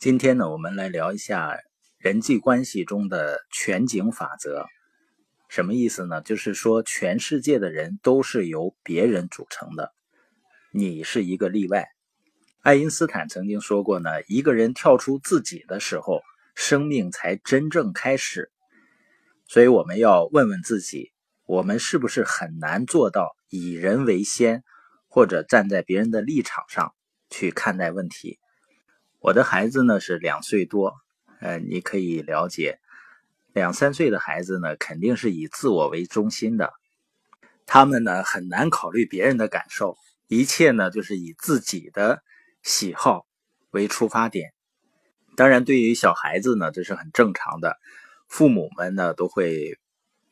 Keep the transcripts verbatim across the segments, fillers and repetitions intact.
今天呢，我们来聊一下人际关系中的全景法则。什么意思呢？就是说全世界的人都是由别人组成的，你是一个例外。爱因斯坦曾经说过呢，一个人跳出自己的时候，生命才真正开始。所以我们要问问自己，我们是不是很难做到以人为先，或者站在别人的立场上去看待问题。我的孩子呢是两岁多，呃，你可以了解，两三岁的孩子呢肯定是以自我为中心的，他们呢很难考虑别人的感受，一切呢就是以自己的喜好为出发点。当然，对于小孩子呢这是很正常的，父母们呢都会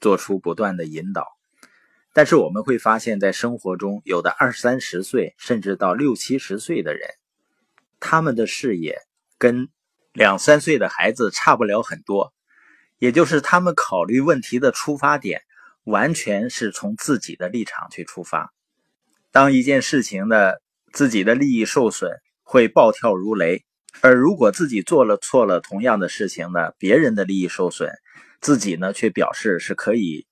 做出不断的引导。但是我们会发现，在生活中，有的二三十岁甚至到六七十岁的人，他们的视野跟两三岁的孩子差不了很多，也就是他们考虑问题的出发点完全是从自己的立场去出发。当一件事情的自己的利益受损，会暴跳如雷，而如果自己做了错了同样的事情呢，别人的利益受损，自己呢却表示是可以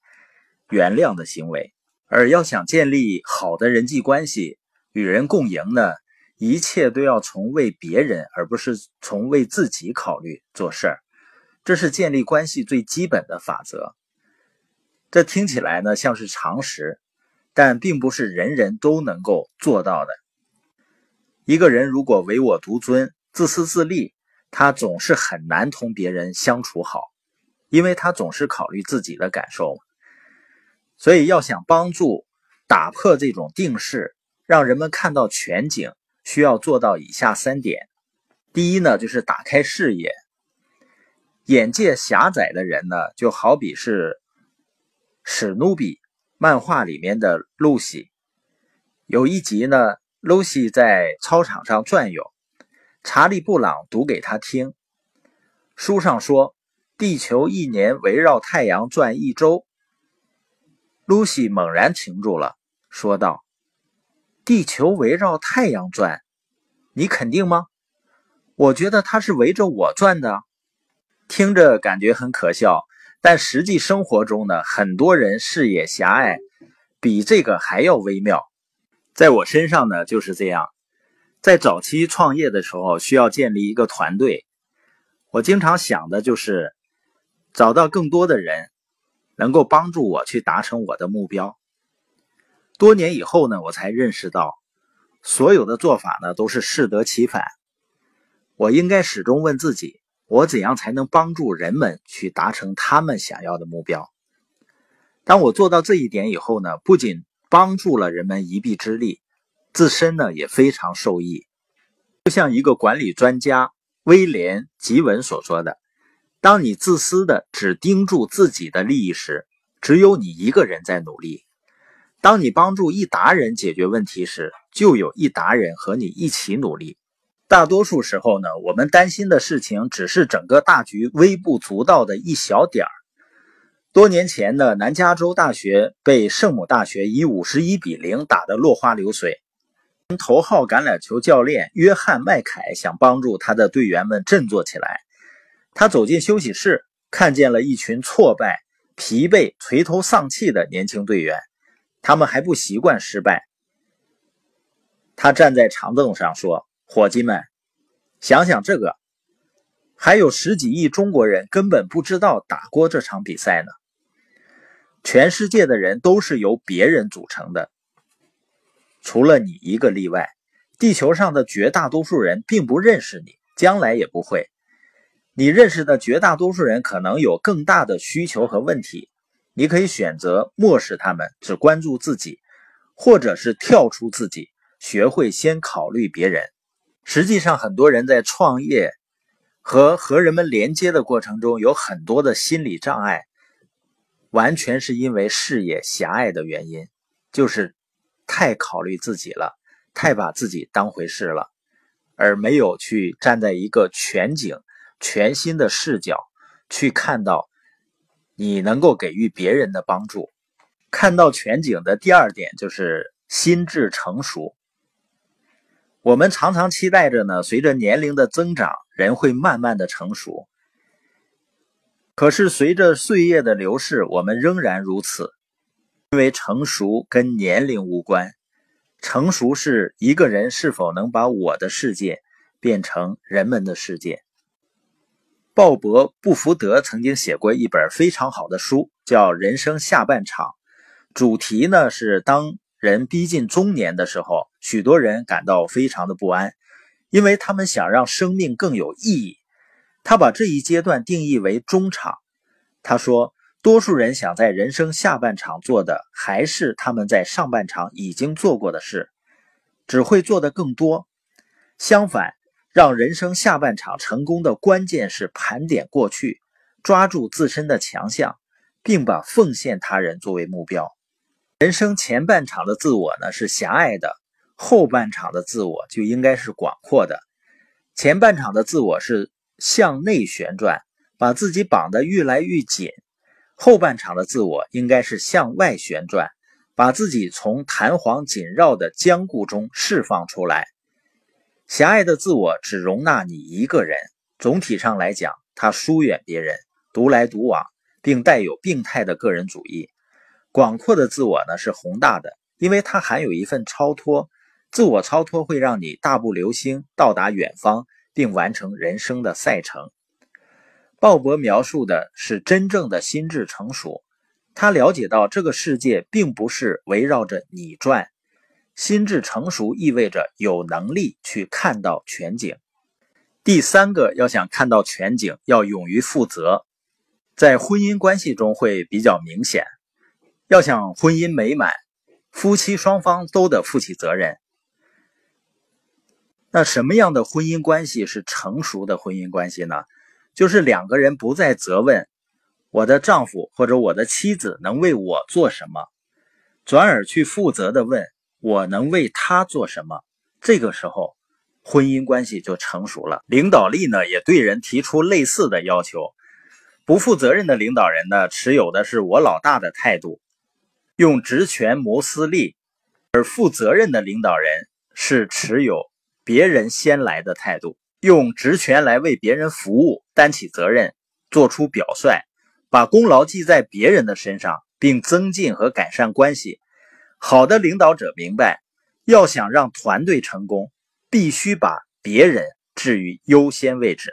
原谅的行为。而要想建立好的人际关系，与人共赢呢，一切都要从为别人而不是从为自己考虑做事儿，这是建立关系最基本的法则。这听起来呢像是常识，但并不是人人都能够做到的。一个人如果唯我独尊、自私自利，他总是很难同别人相处好，因为他总是考虑自己的感受。所以要想帮助打破这种定势，让人们看到全景，需要做到以下三点。第一呢，就是打开视野。眼界狭窄的人呢，就好比是史努比漫画里面的露西。有一集呢，露西在操场上转悠，查理布朗读给他听。书上说，地球一年围绕太阳转一周。露西猛然停住了，说道：地球围绕太阳转，你肯定吗？我觉得它是围着我转的。听着感觉很可笑，但实际生活中呢，很多人视野狭隘，比这个还要微妙。在我身上呢，就是这样。在早期创业的时候，需要建立一个团队，我经常想的就是找到更多的人，能够帮助我去达成我的目标。多年以后呢，我才认识到，所有的做法呢都是适得其反。我应该始终问自己，我怎样才能帮助人们去达成他们想要的目标？当我做到这一点以后呢，不仅帮助了人们一臂之力，自身呢也非常受益。就像一个管理专家威廉·吉文所说的，当你自私的只盯住自己的利益时，只有你一个人在努力。当你帮助一达人解决问题时，就有一达人和你一起努力。大多数时候呢，我们担心的事情只是整个大局微不足道的一小点儿。多年前呢，南加州大学被圣母大学以五十一比零打得落花流水。头号橄榄球教练约翰·麦凯想帮助他的队员们振作起来。他走进休息室，看见了一群挫败、疲惫、垂头丧气的年轻队员。他们还不习惯失败。他站在长凳上说：伙计们，想想这个，还有十几亿中国人根本不知道打过这场比赛呢。全世界的人都是由别人组成的，除了你一个例外。地球上的绝大多数人并不认识你，将来也不会。你认识的绝大多数人可能有更大的需求和问题，你可以选择漠视他们，只关注自己，或者是跳出自己，学会先考虑别人。实际上，很多人在创业和和人们连接的过程中，有很多的心理障碍，完全是因为视野狭隘的原因，就是太考虑自己了，太把自己当回事了，而没有去站在一个全景、全新的视角去看到你能够给予别人的帮助。看到全景的第二点就是心智成熟。我们常常期待着呢，随着年龄的增长，人会慢慢的成熟。可是随着岁月的流逝，我们仍然如此，因为成熟跟年龄无关，成熟是一个人是否能把我的世界变成人们的世界。鲍勃·布福德曾经写过一本非常好的书，叫《人生下半场》，主题呢是当人逼近中年的时候，许多人感到非常的不安，因为他们想让生命更有意义。他把这一阶段定义为中场。他说，多数人想在人生下半场做的，还是他们在上半场已经做过的事，只会做得更多。相反，让人生下半场成功的关键是盘点过去，抓住自身的强项，并把奉献他人作为目标。人生前半场的自我呢是狭隘的，后半场的自我就应该是广阔的。前半场的自我是向内旋转，把自己绑得越来越紧；后半场的自我应该是向外旋转，把自己从弹簧紧绕的僵固中释放出来。狭隘的自我只容纳你一个人，总体上来讲，它疏远别人，独来独往，并带有病态的个人主义。广阔的自我呢是宏大的，因为它含有一份超脱，自我超脱会让你大步流星到达远方，并完成人生的赛程。鲍勃描述的是真正的心智成熟，他了解到这个世界并不是围绕着你转，心智成熟意味着有能力去看到全景。第三个，要想看到全景，要勇于负责，在婚姻关系中会比较明显。要想婚姻美满，夫妻双方都得负起责任。那什么样的婚姻关系是成熟的婚姻关系呢？就是两个人不再责问我的丈夫或者我的妻子能为我做什么，转而去负责的问我能为他做什么。这个时候婚姻关系就成熟了。领导力呢也对人提出类似的要求，不负责任的领导人呢持有的是我老大的态度，用职权谋私利，而负责任的领导人是持有别人先来的态度，用职权来为别人服务，担起责任，做出表率，把功劳记在别人的身上，并增进和改善关系。好的领导者明白，要想让团队成功，必须把别人置于优先位置。